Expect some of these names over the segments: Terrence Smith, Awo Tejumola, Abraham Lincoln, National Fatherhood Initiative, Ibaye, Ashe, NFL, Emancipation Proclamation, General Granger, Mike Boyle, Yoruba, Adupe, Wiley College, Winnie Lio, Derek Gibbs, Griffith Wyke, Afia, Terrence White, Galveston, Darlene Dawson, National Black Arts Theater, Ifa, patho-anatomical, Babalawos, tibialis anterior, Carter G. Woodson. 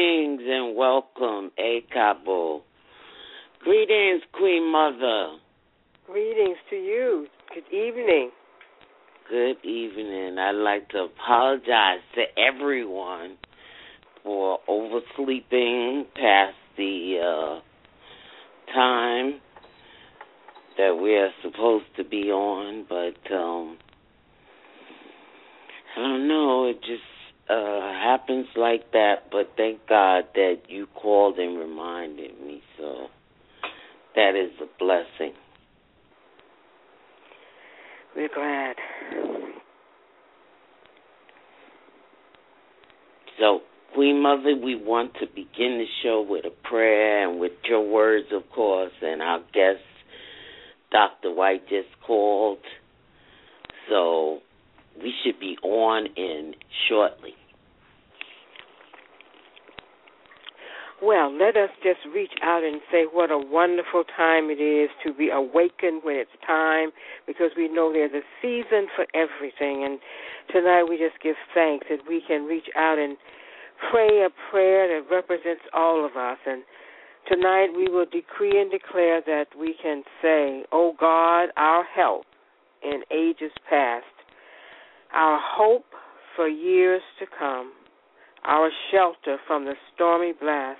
Greetings and welcome, Ekabo. Greetings, Queen Mother. Greetings to you. Good evening. Good evening. I'd like to apologize to everyone for oversleeping past the time that we are supposed to be on, but I don't know, it just happens like that, but thank God that you called and reminded me, so that is a blessing. We're glad. So, Queen Mother, we want to begin the show with a prayer and with your words, of course, and our guest, Dr. White, just called, so we should be on in shortly. Well, let us just reach out and say what a wonderful time it is to be awakened when it's time, because we know there's a season for everything. And tonight we just give thanks that we can reach out and pray a prayer that represents all of us. And tonight we will decree and declare that we can say, O God, our help in ages past, our hope for years to come, our shelter from the stormy blast,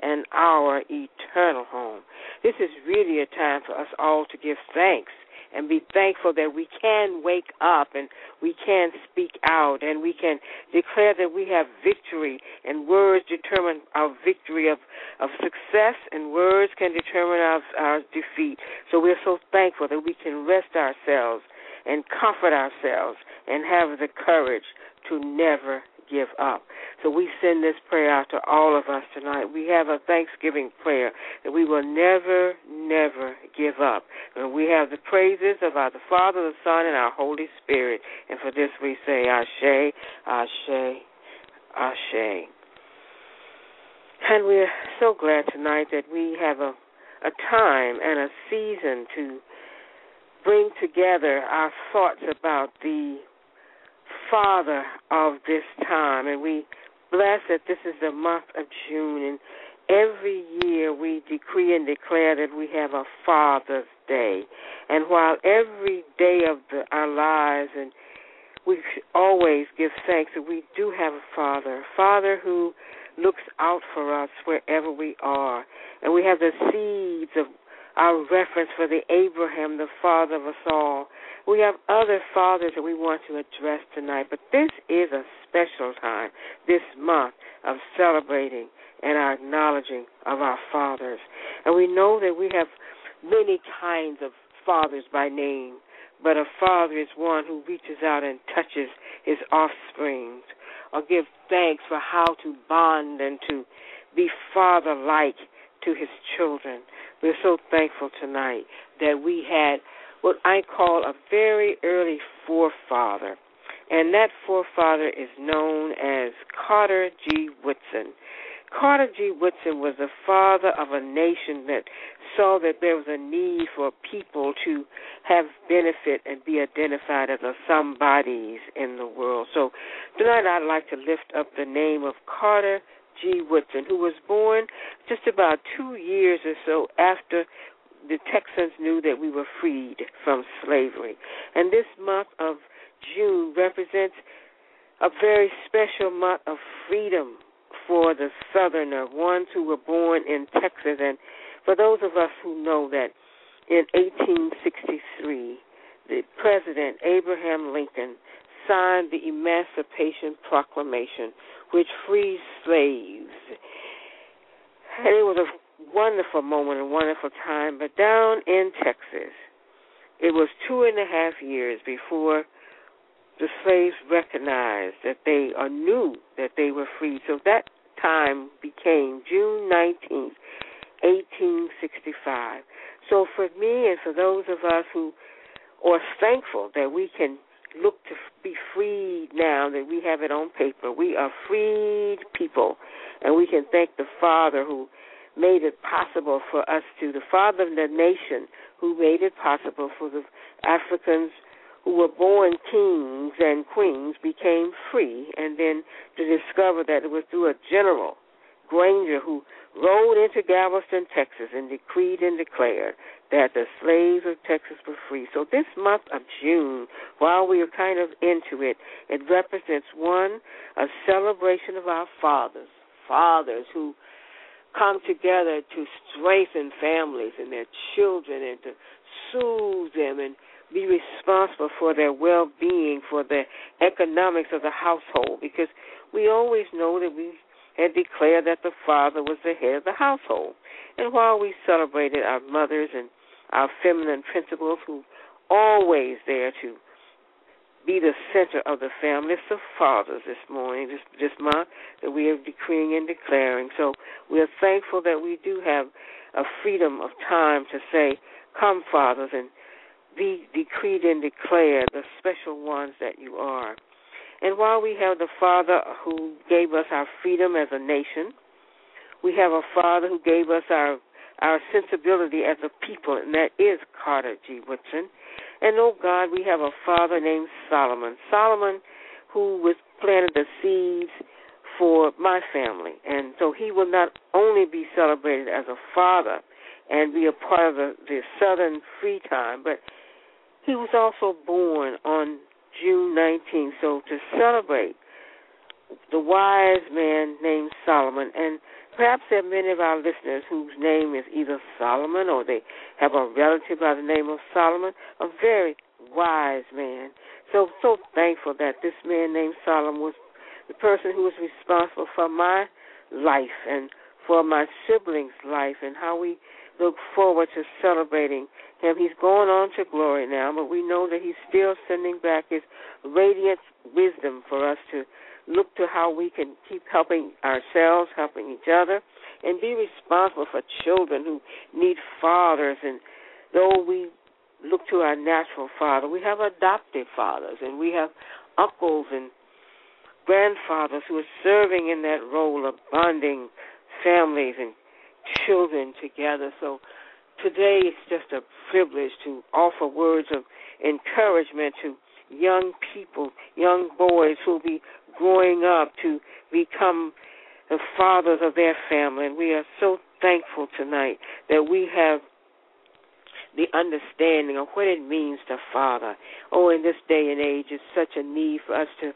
and our eternal home. This is really a time for us all to give thanks and be thankful that we can wake up and we can speak out and we can declare that we have victory, and words determine our victory of success, and words can determine our defeat. So we're so thankful that we can rest ourselves and comfort ourselves and have the courage to never give up. So we send this prayer out to all of us tonight. We have a Thanksgiving prayer that we will never, never give up. And we have the praises of our the Father, the Son, and our Holy Spirit. And for this we say, Ashe, Ashe, Ashe. And we're so glad tonight that we have a time and a season to bring together our thoughts about the Father of this time, and we bless that this is the month of June, and every year we decree and declare that we have a Father's Day. And while every day of our lives, and we always give thanks that we do have a Father who looks out for us wherever we are, and we have the seeds of our reference for the Abraham, the father of us all. We have other fathers that we want to address tonight, but this is a special time, this month, of celebrating and our acknowledging of our fathers. And we know that we have many kinds of fathers by name, but a father is one who reaches out and touches his offspring, or gives thanks for how to bond and to be father-like to his children. We're so thankful tonight that we had what I call a very early forefather, and that forefather is known as Carter G. Woodson. Carter G. Woodson was the father of a nation that saw that there was a need for people to have benefit and be identified as a somebodies in the world. So tonight I'd like to lift up the name of Carter G. Woodson, who was born just about 2 years or so after the Texans knew that we were freed from slavery. And this month of June represents a very special month of freedom for the Southerner, ones who were born in Texas. And for those of us who know that in 1863, the President Abraham Lincoln signed the Emancipation Proclamation, which frees slaves. And it was a wonderful moment, a wonderful time, but down in Texas, it was 2.5 years before the slaves recognized that they, or knew that they were freed. So that time became June 19th, 1865. So for me and for those of us who are thankful that we can look to be freed now that we have it on paper, we are freed people, and we can thank the Father who made it possible for us to, the Father of the nation who made it possible for the Africans who were born kings and queens became free, and then to discover that it was through a general Granger, who rode into Galveston, Texas, and decreed and declared that the slaves of Texas were free. So this month of June, while we are kind of into it, it represents, one, a celebration of our fathers, fathers who come together to strengthen families and their children and to soothe them and be responsible for their well-being, for the economics of the household, because we always know that we had declared that the father was the head of the household. And while we celebrated our mothers and our feminine principles, who always there to be the center of the family, it's the fathers this morning, this month, that we are decreeing and declaring. So we are thankful that we do have a freedom of time to say, come, fathers, and be decreed and declared the special ones that you are. And while we have the Father who gave us our freedom as a nation, we have a Father who gave us our sensibility as a people, and that is Carter G. Woodson. And, oh, God, we have a father named Solomon. Solomon, who was planted the seeds for my family. And so he will not only be celebrated as a father and be a part of the Southern Free Time, but he was also born on June 19th. So to celebrate the wise man named Solomon, and perhaps there are many of our listeners whose name is either Solomon or they have a relative by the name of Solomon, a very wise man. So thankful that this man named Solomon was the person who was responsible for my life and for my siblings' life, and how we look forward to celebrating him. He's going on to glory now, but we know that he's still sending back his radiant wisdom for us to look to how we can keep helping ourselves, helping each other, and be responsible for children who need fathers. And though we look to our natural father, we have adopted fathers, and we have uncles and grandfathers who are serving in that role of bonding families and children together. So today it's just a privilege to offer words of encouragement to young people, young boys who will be growing up to become the fathers of their family. And we are so thankful tonight that we have the understanding of what it means to father. Oh, in this day and age, it's such a need for us to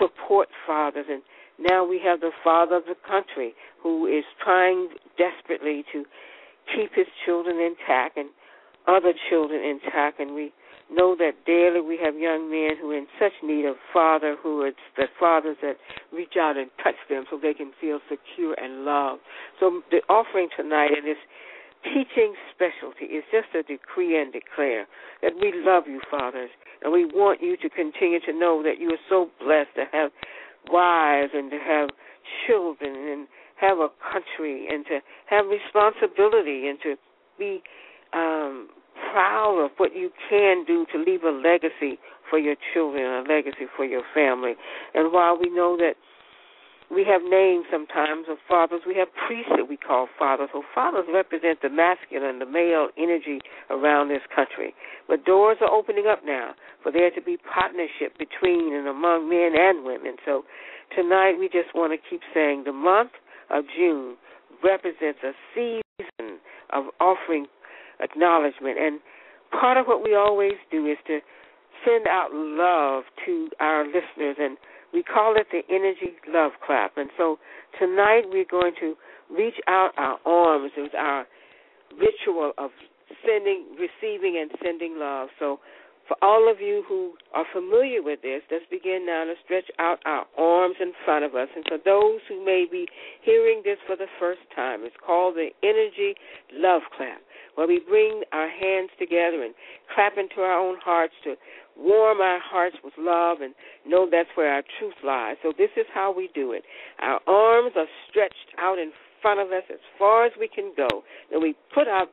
support fathers. And now we have the father of the country who is trying desperately to keep his children intact and other children intact. And we know that daily we have young men who are in such need of fatherhood, the fathers that reach out and touch them so they can feel secure and loved. So the offering tonight in this teaching specialty is just a decree and declare that we love you, fathers, and we want you to continue to know that you are so blessed to have wives and to have children and have a country and to have responsibility and to be proud of what you can do to leave a legacy for your children, a legacy for your family. And while we know that we have names sometimes of fathers, we have priests that we call fathers. So fathers represent the masculine, the male energy around this country. But doors are opening up now for there to be partnership between and among men and women. So tonight we just want to keep saying the month of June represents a season of offering acknowledgement. And part of what we always do is to send out love to our listeners, and we call it the Energy Love Clap. And so tonight we're going to reach out our arms with our ritual of sending, receiving, and sending love. So for all of you who are familiar with this, let's begin now to stretch out our arms in front of us. And for those who may be hearing this for the first time, it's called the Energy Love Clap, where we bring our hands together and clap into our own hearts to warm our hearts with love and know that's where our truth lies. So this is how we do it. Our arms are stretched out in front of us as far as we can go. Then we put our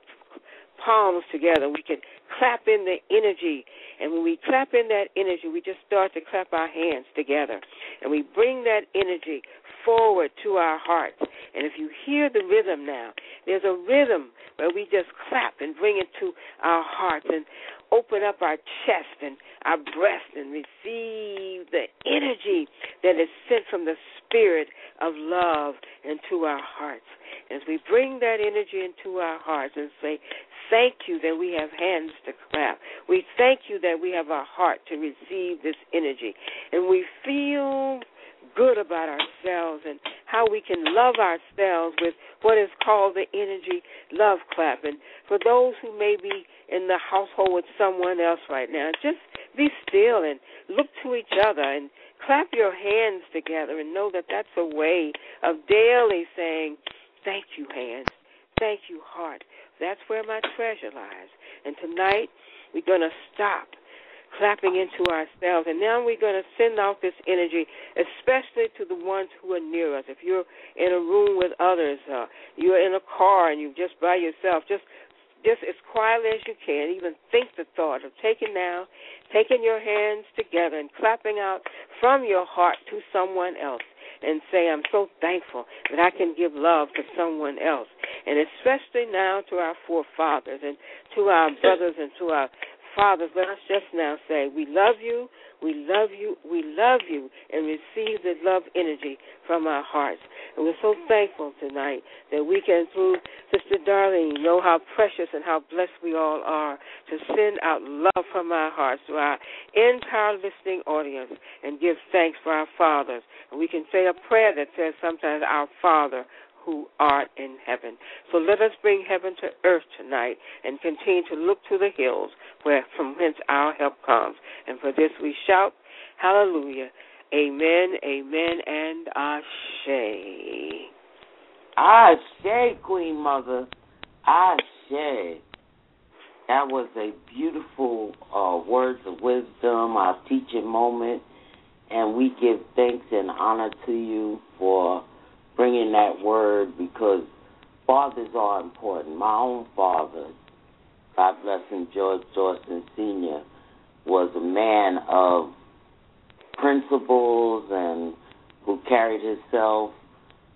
palms together. We can clap in the energy. And when we clap in that energy, we just start to clap our hands together. And we bring that energy forward to our hearts. And if you hear the rhythm now, there's a rhythm where we just clap and bring it to our hearts. And open up our chest and our breast and receive the energy that is sent from the spirit of love into our hearts. As we bring that energy into our hearts and say, thank you that we have hands to clap. We thank you that we have a heart to receive this energy. And we feel good about ourselves and how we can love ourselves with what is called the energy love clap. And for those who may be in the household with someone else right now, just be still and look to each other and clap your hands together and know that that's a way of daily saying, thank you, hands. Thank you, heart. That's where my treasure lies. And tonight we're going to stop clapping into ourselves. And now we're going to send out this energy, especially to the ones who are near us. If you're in a room with others, you're in a car and you're just by yourself, just as quietly as you can, even think the thought of taking your hands together and clapping out from your heart to someone else and say, I'm so thankful that I can give love to someone else. And especially now to our forefathers and to our brothers and to our fathers, let us just now say, we love you, we love you, we love you, and receive the love energy from our hearts. And we're so thankful tonight that we can, through Sister Darlene, know how precious and how blessed we all are to send out love from our hearts to our entire listening audience and give thanks for our fathers. And we can say a prayer that says sometimes, our Father, who art in heaven. So let us bring heaven to earth tonight and continue to look to the hills where from whence our help comes. And for this we shout, hallelujah, amen, amen, and ashe. Ashe, Queen Mother, ashe. That was a beautiful words of wisdom, our teaching moment, and we give thanks and honor to you for bringing that word, because fathers are important. My own father, God bless him, George Johnson Sr., was a man of principles and who carried himself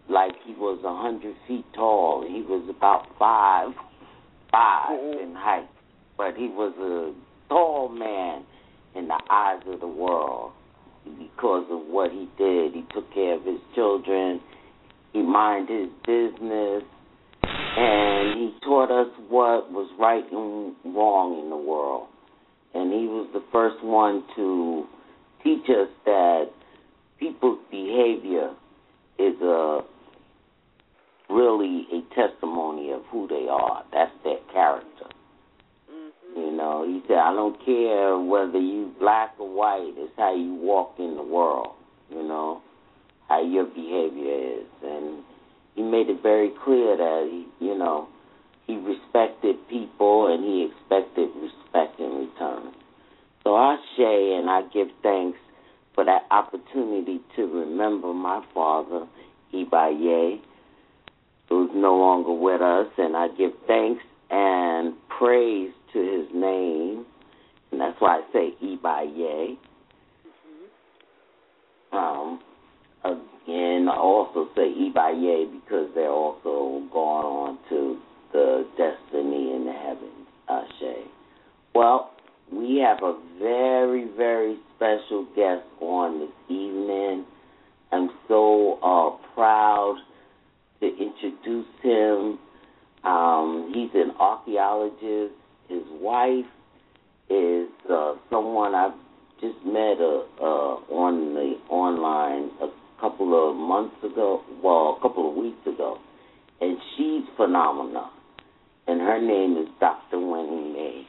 like he was 100 feet tall. He was about 5'5" in height, but he was a tall man in the eyes of the world because of what he did. He took care of his children. He minded his business, and he taught us what was right and wrong in the world. And he was the first one to teach us that people's behavior is really a testimony of who they are. That's their character. Mm-hmm. You know, he said, I don't care whether you black or white, it's how you walk in the world, you know. How your behavior is, and he made it very clear that he respected people and he expected respect in return. So I say and I give thanks for that opportunity to remember my father, Ibaye, who's no longer with us, and I give thanks and praise to his name, and that's why I say Ibaye. Mm-hmm. And I also say Ibaye because they're also gone on to the destiny in the heavens, Ashe. Well, we have a very, very special guest on this evening. I'm so proud to introduce him. He's an archaeologist. His wife is someone I've just met on the online a couple of weeks ago, and she's phenomenal. And her name is Dr. Winnie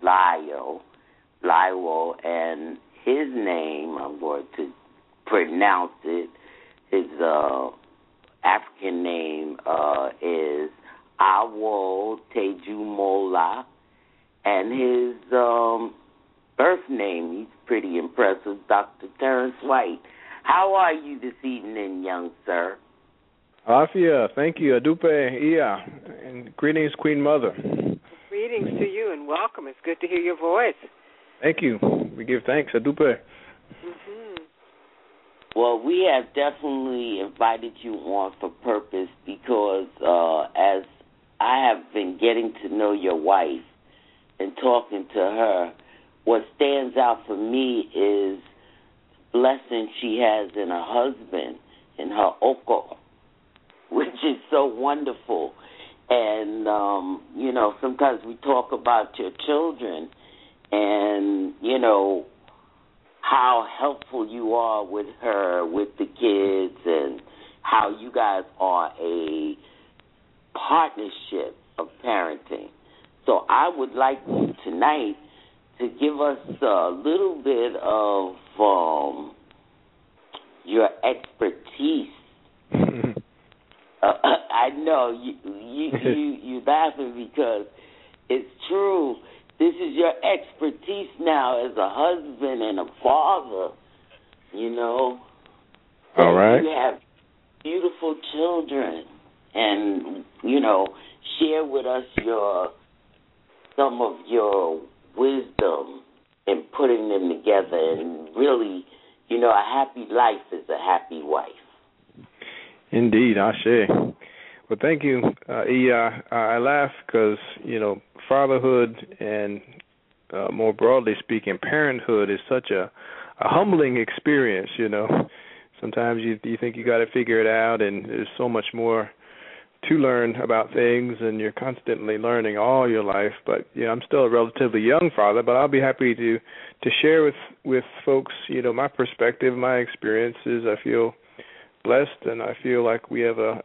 Lio, and his name, I'm going to pronounce it, his African name is Awo Tejumola, and his birth name, he's pretty impressive, Dr. Terrence White. How are you this evening, young sir? Afia, thank you. Adupe, Ia, and greetings, Queen Mother. Greetings to you and welcome. It's good to hear your voice. Thank you. We give thanks, Adupe. Mm-hmm. Well, we have definitely invited you on for purpose because as I have been getting to know your wife and talking to her. What stands out for me is the blessing she has in her husband, in her oko, which is so wonderful. And, you know, sometimes we talk about your children and, you know, how helpful you are with her, with the kids, and how you guys are a partnership of parenting. So I would like you tonight to give us a little bit of your expertise. I know you laughing because it's true. This is your expertise now as a husband and a father, you know. All right. You have beautiful children. And, you know, share with us some of your wisdom in putting them together. And really, you know, a happy life is a happy wife. Indeed, I share. Well, thank you. I laugh because, you know, fatherhood and more broadly speaking, parenthood is such a humbling experience, you know. Sometimes you think you got to figure it out, and there's so much more to learn about things, and you're constantly learning all your life. But, you know, I'm still a relatively young father, but I'll be happy to share with folks, you know, my perspective, my experiences. I feel blessed, and I feel like we have a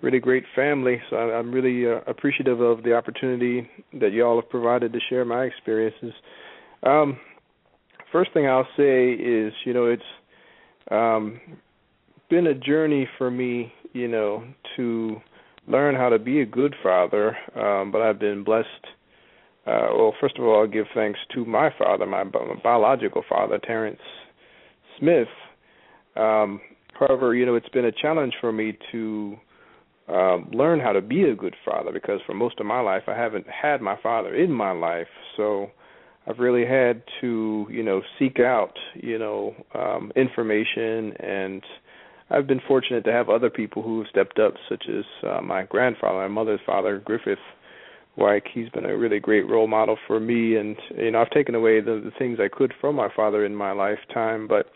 really great family, so I'm really appreciative of the opportunity that you all have provided to share my experiences. First thing I'll say is, you know, it's been a journey for me, you know, to learn how to be a good father, but I've been blessed. Well, first of all, I'll give thanks to my father, my biological father, Terrence Smith. However, you know, it's been a challenge for me to learn how to be a good father, because for most of my life I haven't had my father in my life, so I've really had to, you know, seek out, you know, information, and I've been fortunate to have other people who have stepped up, such as my grandfather, my mother's father, Griffith Wyke. He's been a really great role model for me, and, you know, I've taken away the things I could from my father in my lifetime, but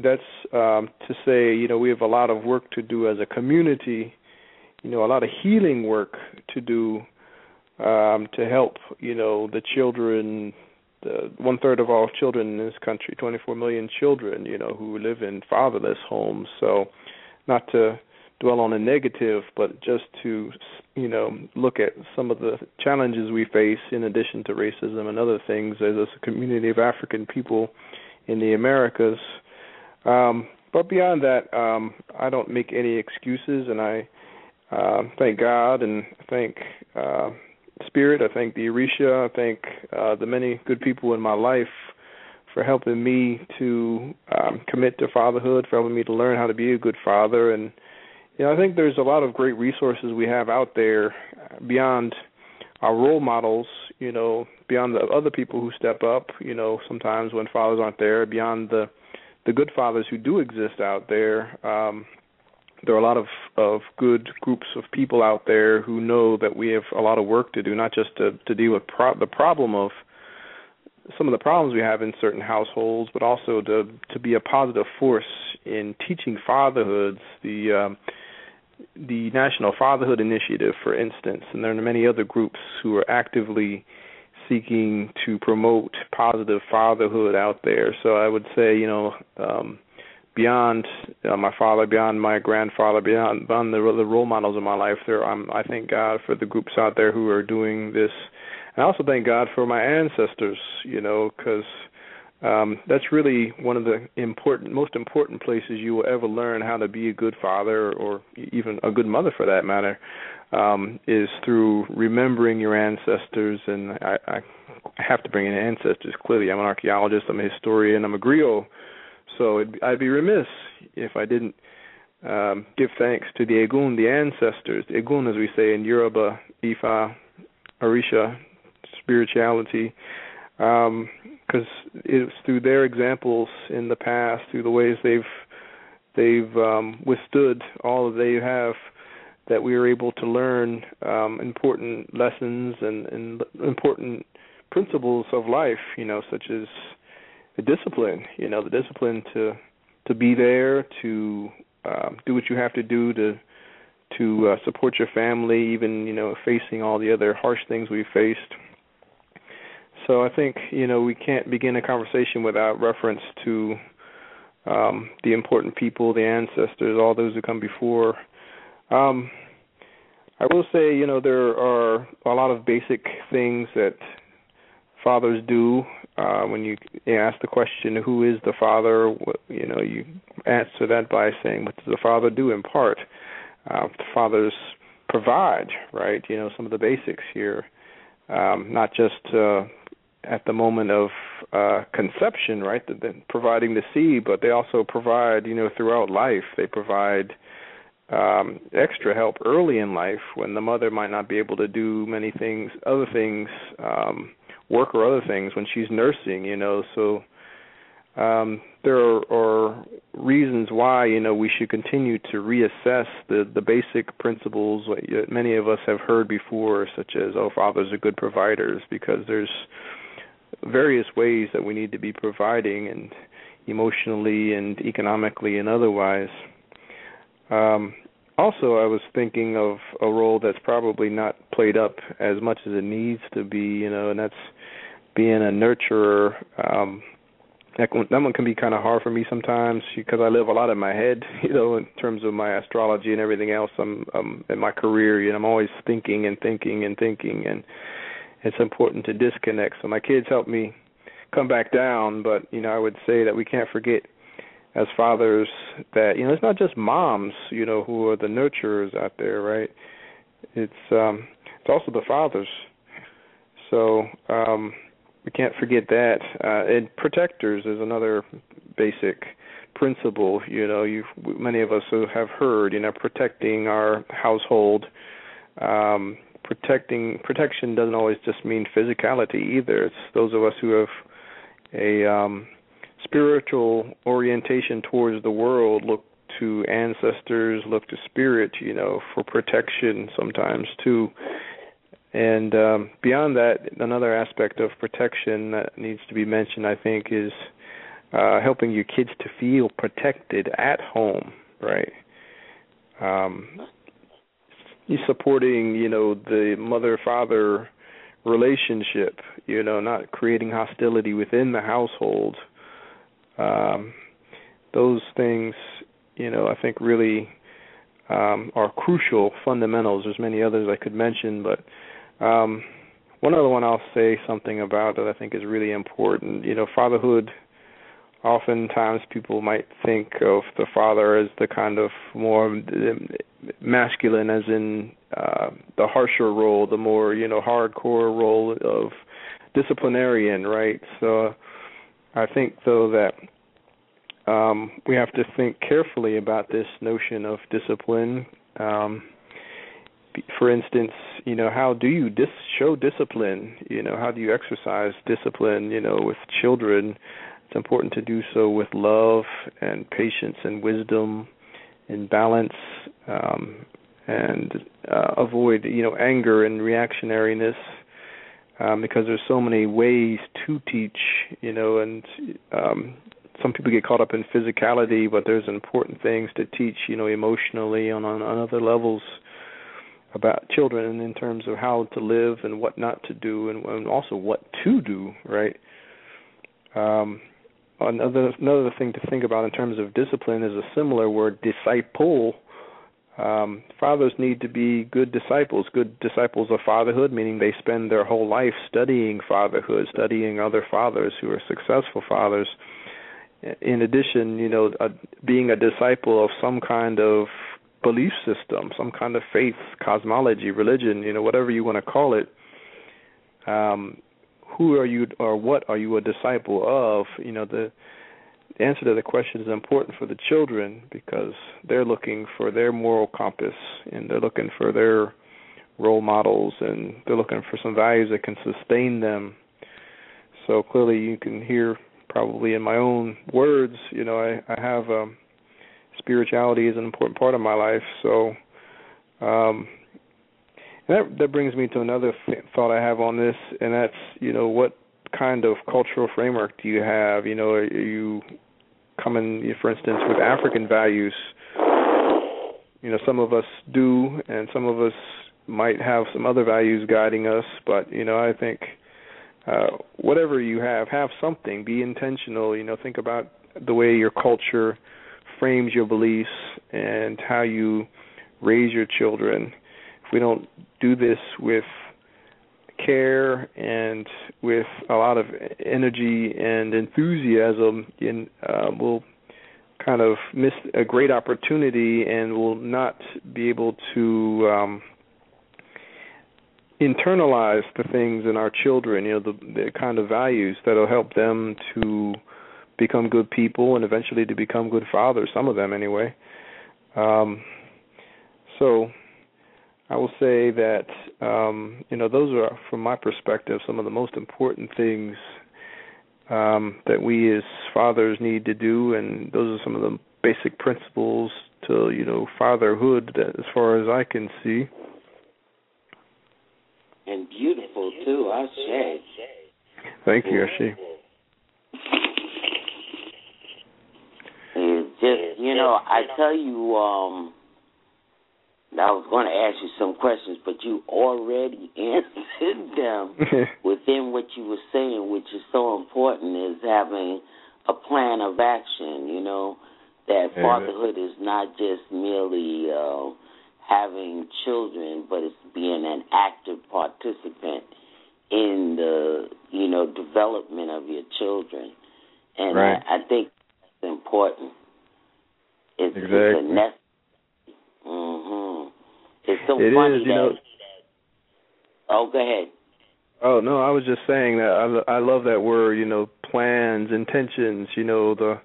that's to say, you know, we have a lot of work to do as a community, you know, a lot of healing work to do to help, you know, the children, the 1/3 of all children in this country, 24 million children, you know, who live in fatherless homes. So not to dwell on a negative, but just to, you know, look at some of the challenges we face in addition to racism and other things as a community of African people in the Americas. But beyond that, I don't make any excuses, and I thank God and thank Spirit. I thank the Orisha. I thank the many good people in my life for helping me to commit to fatherhood, for helping me to learn how to be a good father. And, you know, I think there's a lot of great resources we have out there beyond our role models, you know, beyond the other people who step up, you know, sometimes when fathers aren't there, beyond the good fathers who do exist out there. There are a lot of good groups of people out there who know that we have a lot of work to do, not just to deal with the problem of some of the problems we have in certain households, but also to be a positive force in teaching fatherhoods. The National Fatherhood Initiative, for instance, and there are many other groups who are actively seeking to promote positive fatherhood out there. So I would say, you know, beyond my father, beyond my grandfather, beyond the role models in my life, I thank God for the groups out there who are doing this. And I also thank God for my ancestors, you know, because that's really one of the most important places you will ever learn how to be a good father, or even a good mother for that matter, is through remembering your ancestors. And I have to bring in ancestors, clearly. I'm an archaeologist, I'm a historian, I'm a griot, so I'd be remiss if I didn't give thanks to the Egun, the ancestors. The Egun, as we say in Yoruba, Ifa, Orisha, spirituality, because it's through their examples in the past, through the ways they've withstood all that they have that we were able to learn important lessons and important principles of life, you know, such as the discipline, you know, the discipline to be there, to do what you have to do to support your family, even, you know, facing all the other harsh things we faced. So I think, you know, we can't begin a conversation without reference to the important people, the ancestors, all those who come before. I will say, you know, there are a lot of basic things that fathers do. When you ask the question, who is the father, you know, you answer that by saying, what does the father do in part? The fathers provide, right, you know, some of the basics here, not just at the moment of conception, right, providing the seed, but they also provide, you know, throughout life. They provide extra help early in life when the mother might not be able to do many things, other things, work or other things when she's nursing, you know. So there are reasons why, you know, we should continue to reassess the basic principles that many of us have heard before, such as, oh, fathers are good providers, because there's various ways that we need to be providing, and emotionally and economically and otherwise. Also, I was thinking of a role that's probably not played up as much as it needs to be, you know, and that's being a nurturer. That one can be kind of hard for me sometimes because I live a lot in my head, you know, in terms of my astrology and everything else. I'm in my career, you know, I'm always thinking, and it's important to disconnect. So my kids help me come back down, but, you know, I would say that we can't forget as fathers that, you know, it's not just moms, you know, who are the nurturers out there, right? It's also the fathers. So we can't forget that. And protectors is another basic principle, you know, many of us have heard, you know, protecting our household. Protection doesn't always just mean physicality either. It's those of us who have a spiritual orientation towards the world, look to ancestors, look to spirit, you know, for protection sometimes too. And beyond that, another aspect of protection that needs to be mentioned, I think, is helping your kids to feel protected at home, right? Supporting, you know, the mother-father relationship, you know, not creating hostility within the household. Those things, you know, I think really are crucial fundamentals. There's many others I could mention, but one other one I'll say something about that I think is really important. You know, fatherhood, oftentimes people might think of the father as the kind of more masculine, as in the harsher role, the more, you know, hardcore role of disciplinarian, right? So I think, though, that we have to think carefully about this notion of discipline. For instance, you know, how do you show discipline? You know, how do you exercise discipline, you know, with children? It's important to do so with love and patience and wisdom and balance, and avoid, you know, anger and reactionariness. Because there's so many ways to teach, you know, and some people get caught up in physicality, but there's important things to teach, you know, emotionally on other levels about children, and in terms of how to live and what not to do, and also what to do, right? Another thing to think about in terms of discipline is a similar word, disciple. Fathers need to be good disciples of fatherhood, meaning they spend their whole life studying fatherhood, studying other fathers who are successful fathers. In addition, you know, being a disciple of some kind of belief system, some kind of faith, cosmology, religion, you know, whatever you want to call it. Who are you, or what are you a disciple of? You know, the answer to the question is important for the children, because they're looking for their moral compass, and they're looking for their role models, and they're looking for some values that can sustain them. So clearly you can hear probably in my own words, you know, I have spirituality is an important part of my life. So That brings me to another thought I have on this, and that's, what kind of cultural framework do you have? Are you coming, for instance, with African values? Some of us do, and some of us might have some other values guiding us, but, I think whatever you have something. Be intentional. Think about the way your culture frames your beliefs and how you raise your children. If we don't do this with care and with a lot of energy and enthusiasm, we'll kind of miss a great opportunity, and we'll not be able to internalize the things in our children, the kind of values that will help them to become good people and eventually to become good fathers, some of them anyway. So I will say that, those are, from my perspective, some of the most important things that we as fathers need to do, and those are some of the basic principles to, fatherhood as far as I can see. And beautiful, too, I say. Thank you, Ashi. And just, I tell you, I was going to ask you some questions, but you already answered them within what you were saying, which is so important, is having a plan of action, that fatherhood is not just merely having children, but it's being an active participant in the, development of your children. And right. I think that's important. It's exactly. It's It's so funny is, Oh, go ahead. Oh, no, I was just saying that I love that word, plans, intentions, the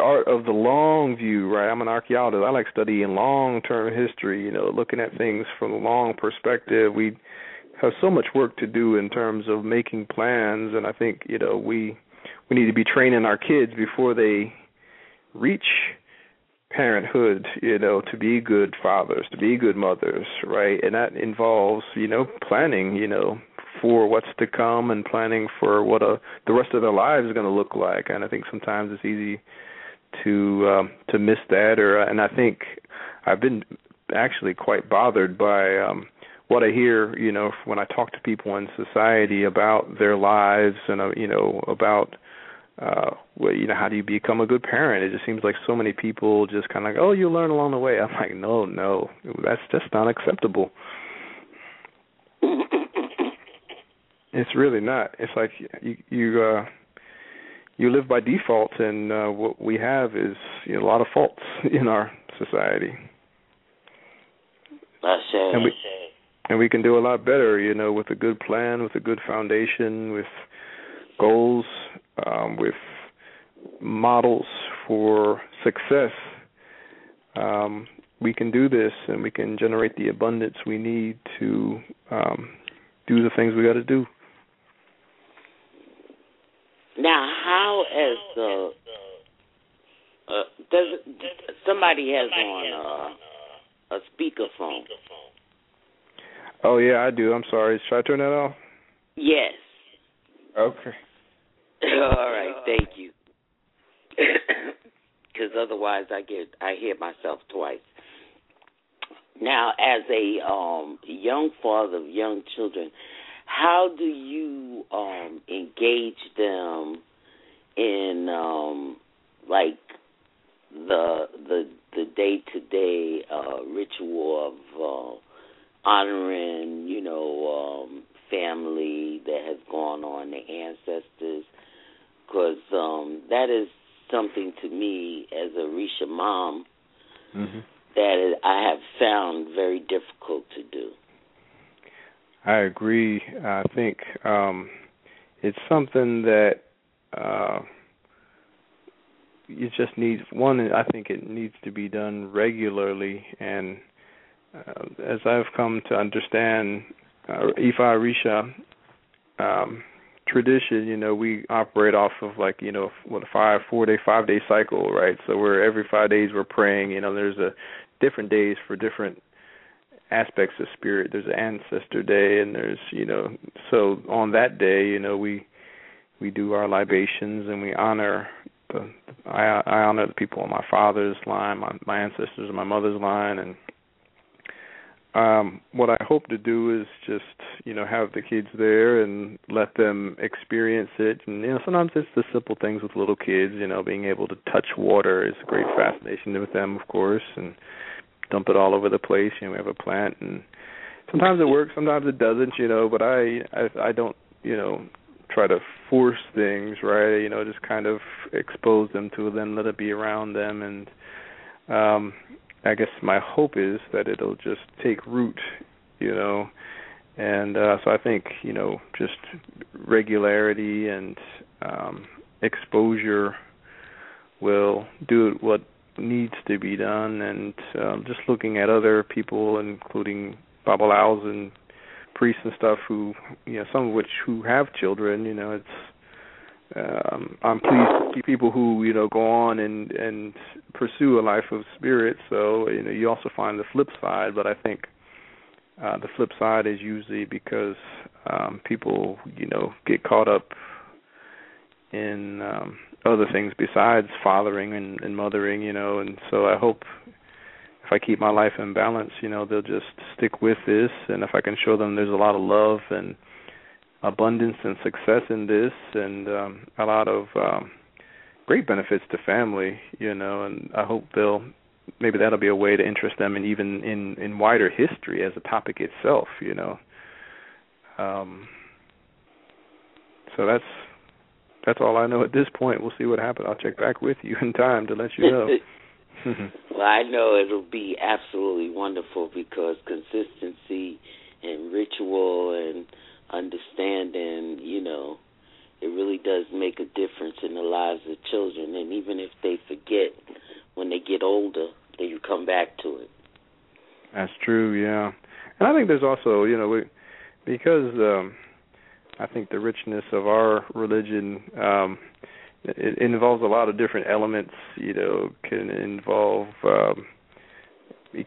art of the long view, right? I'm an archaeologist. I like studying long-term history, looking at things from a long perspective. We have so much work to do in terms of making plans, and I think, we need to be training our kids before they reach parenthood, to be good fathers, to be good mothers, right? And that involves, planning, for what's to come and planning for what the rest of their lives is going to look like. And I think sometimes it's easy to miss that, and I think I've been actually quite bothered by what I hear, when I talk to people in society about their lives and about how do you become a good parent? It just seems like so many people just kind of like, oh, you learn along the way. I'm like, no, that's just not acceptable. It's really not. It's like you live by default, and what we have is a lot of faults in our society. That's it. And we can do a lot better, with a good plan, with a good foundation, with goals, with models for success. We can do this, and we can generate the abundance we need to do the things we got to do. Now, how as somebody has on a speakerphone? Oh, yeah, I do. I'm sorry. Should I turn that off? Yes. Okay. All right. Thank you. Because otherwise I hear myself twice. Now, as a young father of young children, how do you engage them in the day-to-day ritual of honoring, family that has gone on, the ancestors? Because that is something to me as a Orisha mom. Mm-hmm. That I have found very difficult to do. I agree. I think it's something that you just need. One, I think it needs to be done regularly. And as I've come to understand Ifa Orisha tradition, we operate off of a 4-day, 5-day cycle, right? So every 5 days we're praying. There's different days for different aspects of spirit. There's Ancestor Day, and there's, so on that day, we do our libations and we honor I honor the people on my father's line, my ancestors and my mother's line. And what I hope to do is just, have the kids there and let them experience it. And, sometimes it's the simple things with little kids, being able to touch water is a great fascination with them, of course, and dump it all over the place. We have a plant, and sometimes it works, sometimes it doesn't, but I don't, try to force things, right? Just kind of expose them to them, let it be around them. And I guess my hope is that it'll just take root, and so I think, just regularity and exposure will do what needs to be done. And just looking at other people, including Babalawos and priests and stuff, who, some of which who have children, it's I'm pleased to see people who, go on and pursue a life of spirit. So, you also find the flip side, but I think the flip side is usually because people, get caught up in other things besides fathering and mothering, and so I hope if I keep my life in balance, they'll just stick with this. And if I can show them there's a lot of love and abundance and success in this, and a lot of great benefits to family, and I hope maybe that'll be a way to interest them in even in wider history as a topic itself, so that's all I know at this point. We'll see what happens. I'll check back with you in time to let you know. Well, I know it'll be absolutely wonderful, because consistency and ritual and understanding, it really does make a difference in the lives of children. And even if they forget, when they get older, they can come back to it. That's true, yeah. And I think there's also, because I think the richness of our religion, it involves a lot of different elements, it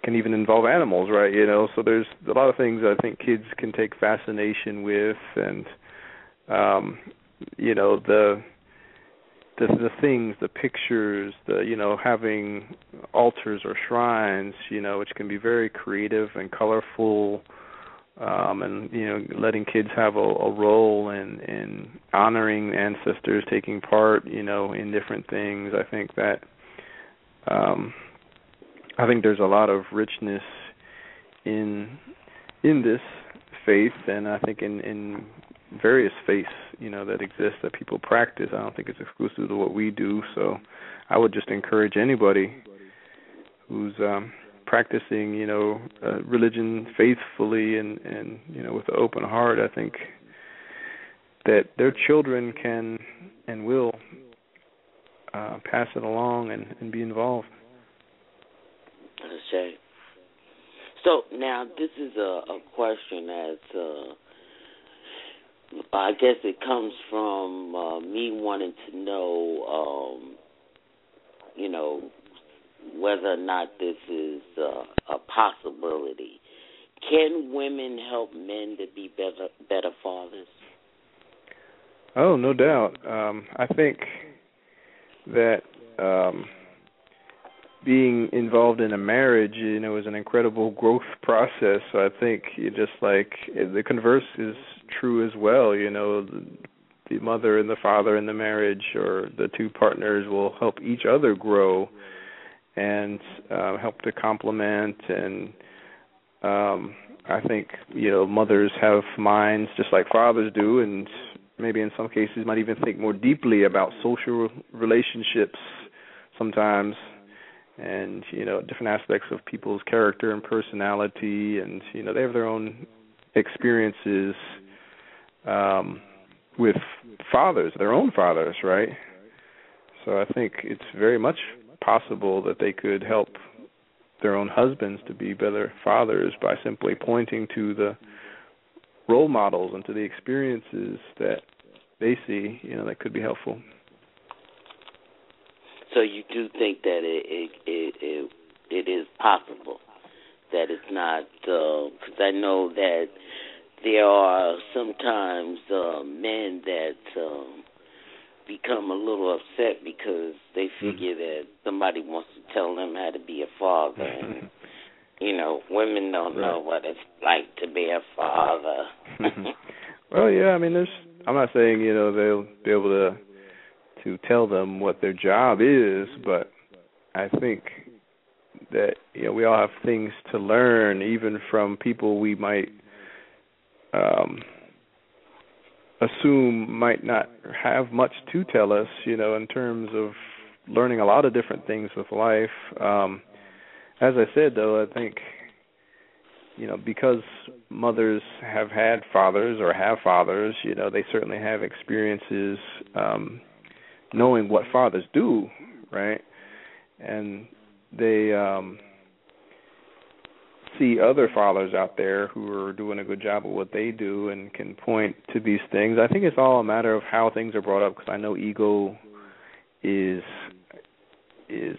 can even involve animals, right? So there's a lot of things I think kids can take fascination with, and, the things, the pictures, having altars or shrines, which can be very creative and colorful. And letting kids have a role in honoring ancestors, taking part, in different things. I think that there's a lot of richness in this faith, and I think in various faiths, that exist, that people practice. I don't think it's exclusive to what we do. So I would just encourage anybody who's practicing, religion faithfully and with an open heart. I think that their children can and will pass it along and be involved. Okay. So now this is a question that's, I guess it comes from me wanting to know, whether or not this is a possibility. Can women help men to be better fathers? Oh, no doubt. I think that being involved in a marriage, is an incredible growth process. So I think just like the converse is true as well, the mother and the father in the marriage, or the two partners, will help each other grow and help to complement. And I think, mothers have minds just like fathers do, and maybe in some cases might even think more deeply about social relationships sometimes, and, different aspects of people's character and personality, and, they have their own experiences with fathers, their own fathers, right? So I think it's very much possible that they could help their own husbands to be better fathers by simply pointing to the role models and to the experiences that they see, that could be helpful. So you do think that it is possible that it's not, because I know that there are sometimes men that become a little upset because they figure that somebody wants to tell them how to be a father. And, you know, women don't know what it's like to be a father. Well, yeah, I mean, there's, I'm not saying, you know, they'll be able to tell them what their job is, but I think that, you know, we all have things to learn, even from people we might assume might not have much to tell us, you know, in terms of learning a lot of different things with life. As I said, though, I think, you know, because mothers have had fathers or have fathers, you know, they certainly have experiences knowing what fathers do, right? And they see other fathers out there who are doing a good job of what they do and can point to these things. I think it's all a matter of how things are brought up, because I know ego is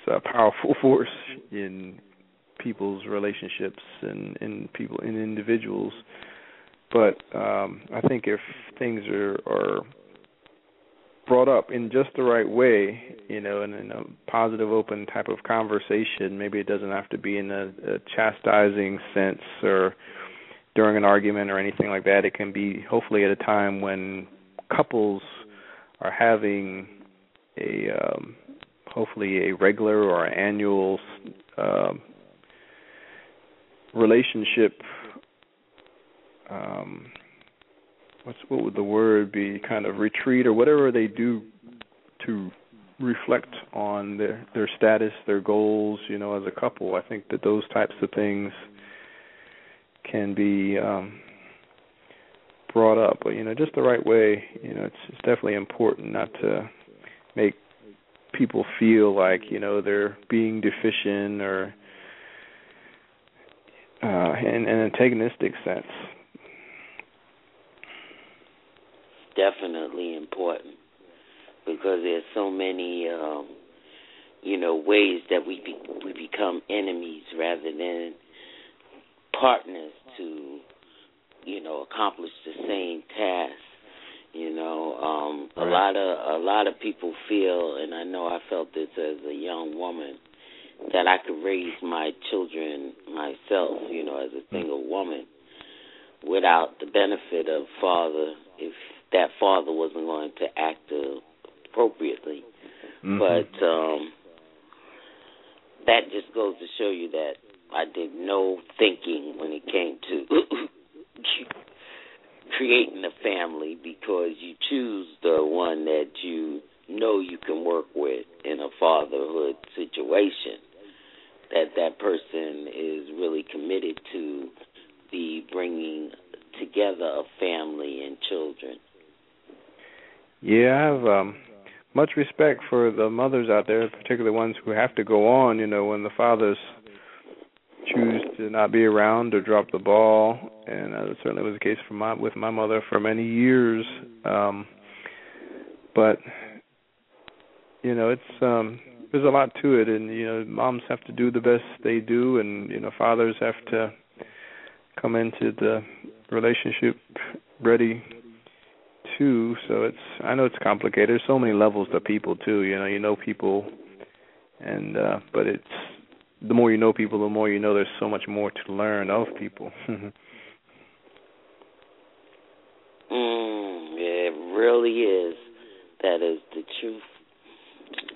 a powerful force in people's relationships and in people, in individuals. But I think if things are brought up in just the right way, you know, and in a positive, open type of conversation, maybe it doesn't have to be in a chastising sense or during an argument or anything like that. It can be hopefully at a time when couples are having a hopefully a regular or annual relationship, what would the word be, kind of retreat or whatever they do to reflect on their status, their goals, you know, as a couple. I think that those types of things can be brought up, but, you know, just the right way. You know, it's definitely important not to make people feel like, you know, they're being deficient or in an antagonistic sense. Definitely important, because there's so many, you know, ways that we become enemies rather than partners to, you know, accomplish the same task. You know, right. a lot of people feel, and I know I felt this as a young woman, that I could raise my children myself, you know, as a single woman, without the benefit of father, if that father wasn't going to act appropriately. Mm-hmm. But that just goes to show you that I did no thinking when it came to creating a family, because you choose the one that you know you can work with in a fatherhood situation, that person is really committed to be bringing together a family and children. Yeah, I have much respect for the mothers out there, particularly ones who have to go on, you know, when the fathers choose to not be around or drop the ball, and that certainly was the case with my mother for many years. But, you know, it's there's a lot to it, and, you know, moms have to do the best they do, and, you know, fathers have to come into the relationship ready too. So it's, I know it's complicated. There's so many levels to people too. You know people, and but it's, the more you know people, the more you know there's so much more to learn of people. It really is. That is the truth.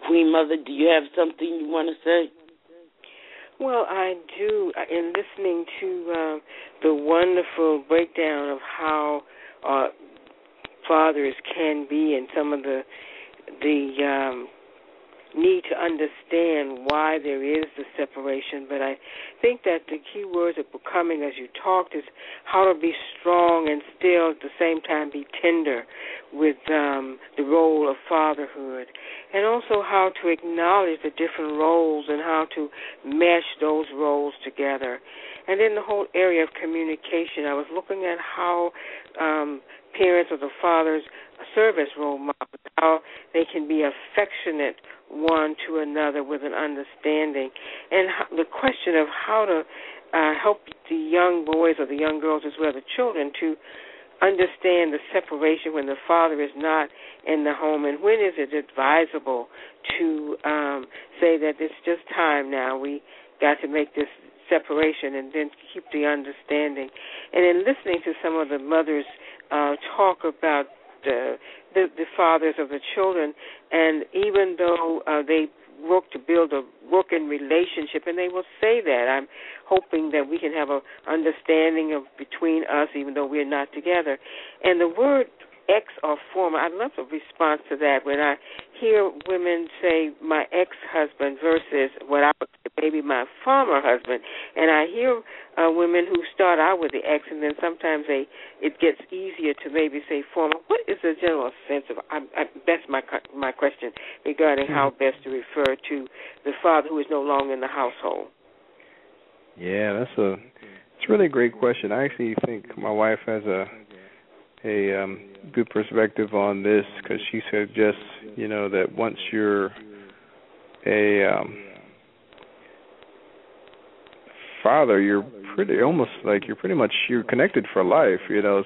Queen Mother, do you have something you want to say? Well, I do. In listening to the wonderful breakdown of how fathers can be, and some of the need to understand why there is the separation, but I think that the key words of becoming, as you talked, is how to be strong and still at the same time be tender with the role of fatherhood, and also how to acknowledge the different roles and how to mesh those roles together. And then the whole area of communication, I was looking at how parents or the fathers serve as role models, how they can be affectionate one to another with an understanding, and the question of how to help the young boys or the young girls as well, the children, to understand the separation when the father is not in the home, and when is it advisable to say that it's just time now, we got to make this separation, and then keep the understanding. And in listening to some of the mothers talk about the fathers of the children, and even though they work to build a working relationship, and they will say that, I'm hoping that we can have an understanding of between us, even though we're not together. And the word ex or former, I love the response to that when I hear women say my ex-husband versus what I would say maybe my former husband. And I hear women who start out with the ex, and then sometimes it gets easier to maybe say former. What is the general sense of, that's my question regarding how best to refer to the father who is no longer in the household? Yeah, it's really a great question. I actually think my wife has a good perspective on this, because she suggests, that once you're a father, you're connected for life, so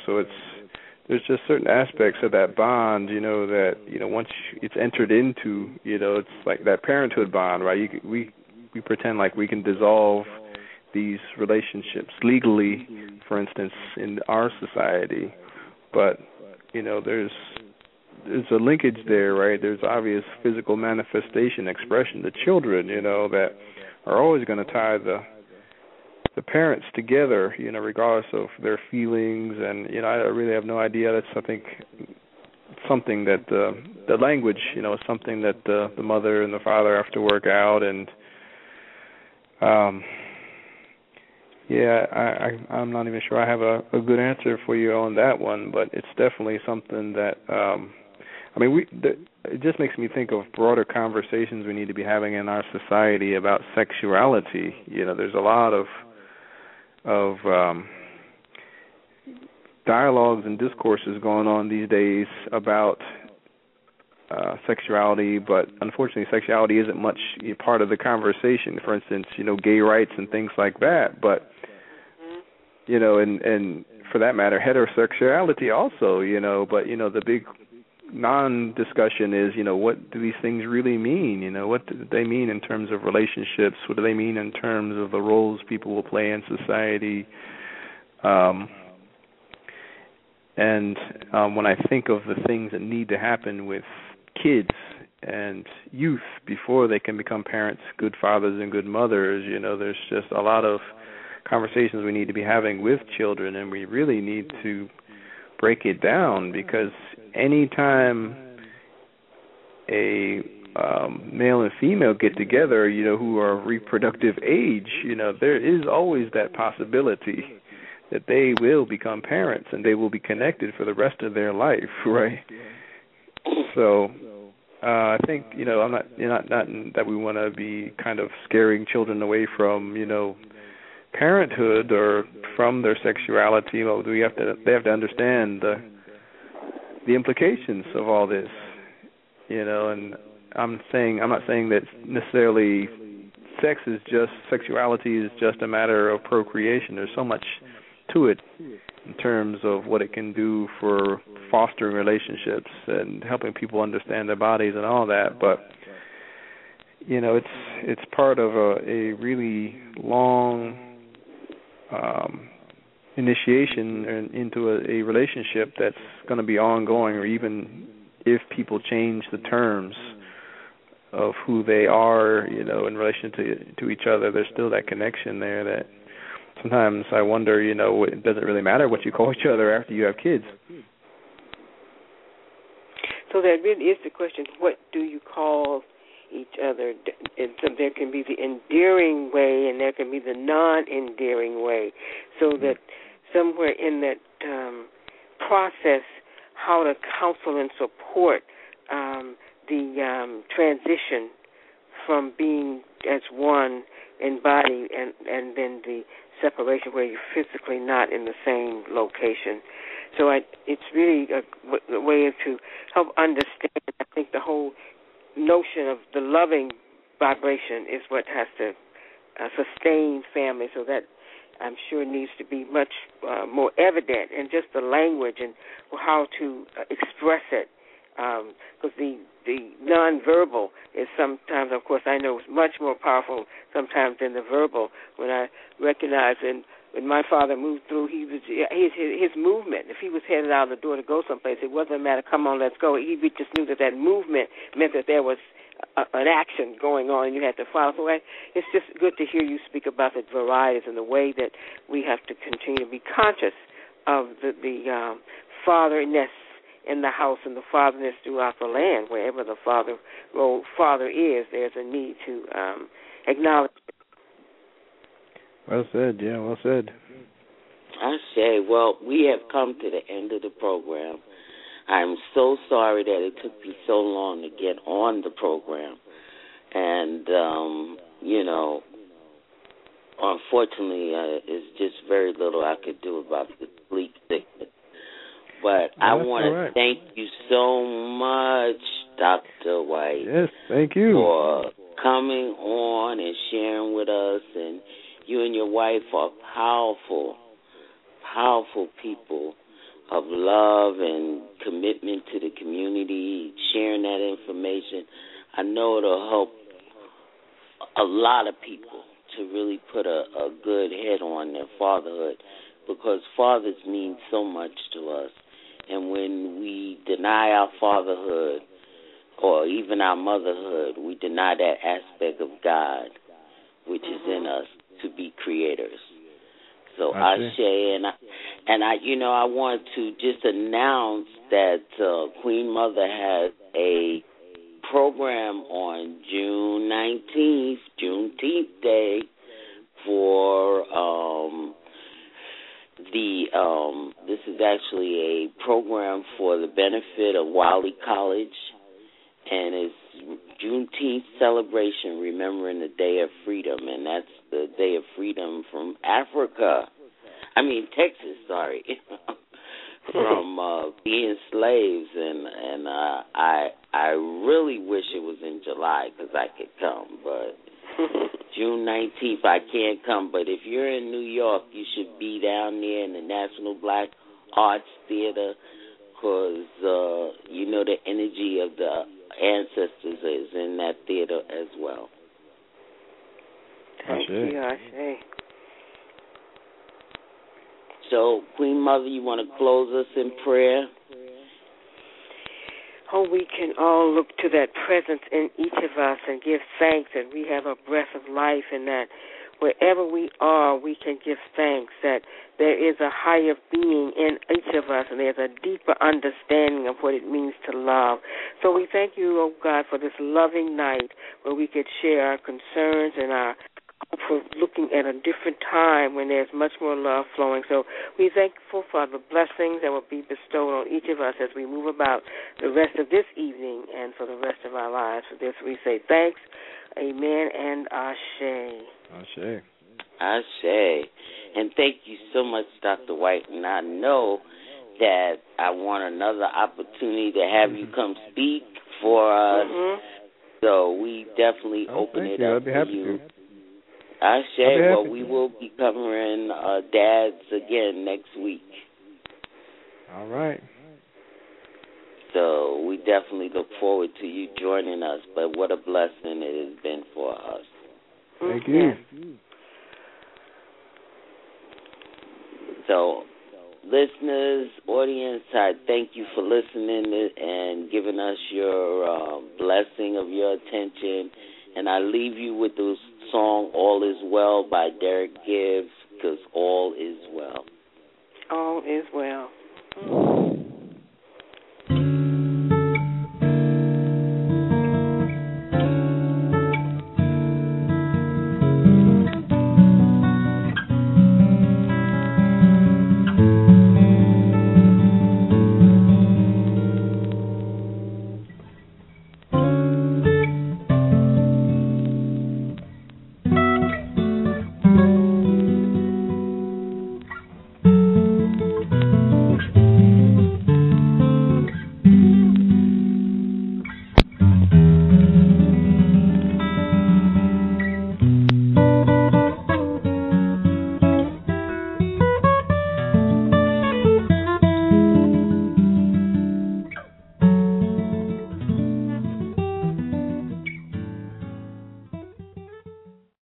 there's just certain aspects of that bond, that once it's entered into, it's like that parenthood bond, right? We pretend like we can dissolve these relationships legally, for instance, in our society. But, there's a linkage there, right? There's obvious physical manifestation, expression. The children, that are always going to tie the parents together, regardless of their feelings. And, I really have no idea. That's, I think, something that the language, is something that the mother and the father have to work out. And, yeah, I'm not even sure I have a good answer for you on that one, but it's definitely something that, it just makes me think of broader conversations we need to be having in our society about sexuality. There's a lot of dialogues and discourses going on these days about sexuality, but unfortunately sexuality isn't much part of the conversation. For instance, gay rights and things like that, but and for that matter, heterosexuality also, but the big non-discussion is, what do these things really mean? What do they mean in terms of relationships? What do they mean in terms of the roles people will play in society? And when I think of the things that need to happen with kids and youth before they can become parents, good fathers and good mothers, there's just a lot of conversations we need to be having with children, and we really need to break it down, because any time a male and female get together, who are reproductive age, there is always that possibility that they will become parents, and they will be connected for the rest of their life, right? So I think, I'm not that we want to be kind of scaring children away from, parenthood or from their sexuality. They have to understand the implications of all this, and I'm not saying that necessarily sexuality is just a matter of procreation. There's so much to it in terms of what it can do for fostering relationships and helping people understand their bodies and all that. But it's part of a really long initiation into a relationship that's going to be ongoing, or even if people change the terms of who they are, in relation to each other, there's still that connection there that sometimes I wonder, it doesn't really matter what you call each other after you have kids. So that really is the question, what do you call each other? And so there can be the endearing way, and there can be the non-endearing way, so that somewhere in that process, how to counsel and support the transition from being as one in body and then the separation where you're physically not in the same location. So it's really a way to help understand, I think, the whole notion of the loving vibration is what has to sustain family, so that I'm sure needs to be much more evident in just the language and how to express it, because the nonverbal is sometimes, of course, I know it's much more powerful sometimes than the verbal. When I recognize and when my father moved through, he was his movement. If he was headed out the door to go someplace, it wasn't a matter, come on, let's go. He just knew that that movement meant that there was an action going on, and you had to follow. So it's just good to hear you speak about the varieties and the way that we have to continue to be conscious of the fatherness in the house and the fatherness throughout the land. Wherever the father is, there's a need to acknowledge. Well said, yeah, well said. I say, well, we have come to the end of the program. I'm so sorry that it took me so long to get on the program. And, unfortunately, it's just very little I could do about the sleep sickness. But I want to thank you so much, Dr. White. Yes, thank you. For coming on and sharing with us. And you and your wife are powerful, powerful people of love and commitment to the community, sharing that information. I know it'll help a lot of people to really put a good head on their fatherhood, because fathers mean so much to us. And when we deny our fatherhood or even our motherhood, we deny that aspect of God, which is in us, to be creators. So I want to just announce that Queen Mother has a program on June 19th, Juneteenth Day, for this is actually a program for the benefit of Wiley College, and it's Juneteenth celebration, remembering the Day of Freedom, and that's the Day of Freedom from Texas, from being slaves, and I really wish it was in July because I could come, but June 19th I can't come. But if you're in New York, you should be down there in the National Black Arts Theater, because the energy of the ancestors is in that theater as well. Thank you, Ashe. So, Queen Mother, you want to close us in prayer? Oh, we can all look to that presence in each of us and give thanks that we have a breath of life, and that wherever we are, we can give thanks that there is a higher being in each of us, and there's a deeper understanding of what it means to love. So we thank you, oh God, for this loving night where we could share our concerns and our for looking at a different time when there's much more love flowing. So we're thankful for the blessings that will be bestowed on each of us as we move about the rest of this evening and for the rest of our lives. For this we say thanks, amen, and Ashe. Ashe. Ashe. And thank you so much, Dr. White. And I know that I want another opportunity to have you come speak for us. Mm-hmm. So we definitely open it up to you. I say, well, we will be covering dads again next week. All right. So we definitely look forward to you joining us, but what a blessing it has been for us. Thank you. So, listeners, audience, I thank you for listening and giving us your blessing of your attention. And I leave you with the song All Is Well by Derek Gibbs, because all is well. All is well.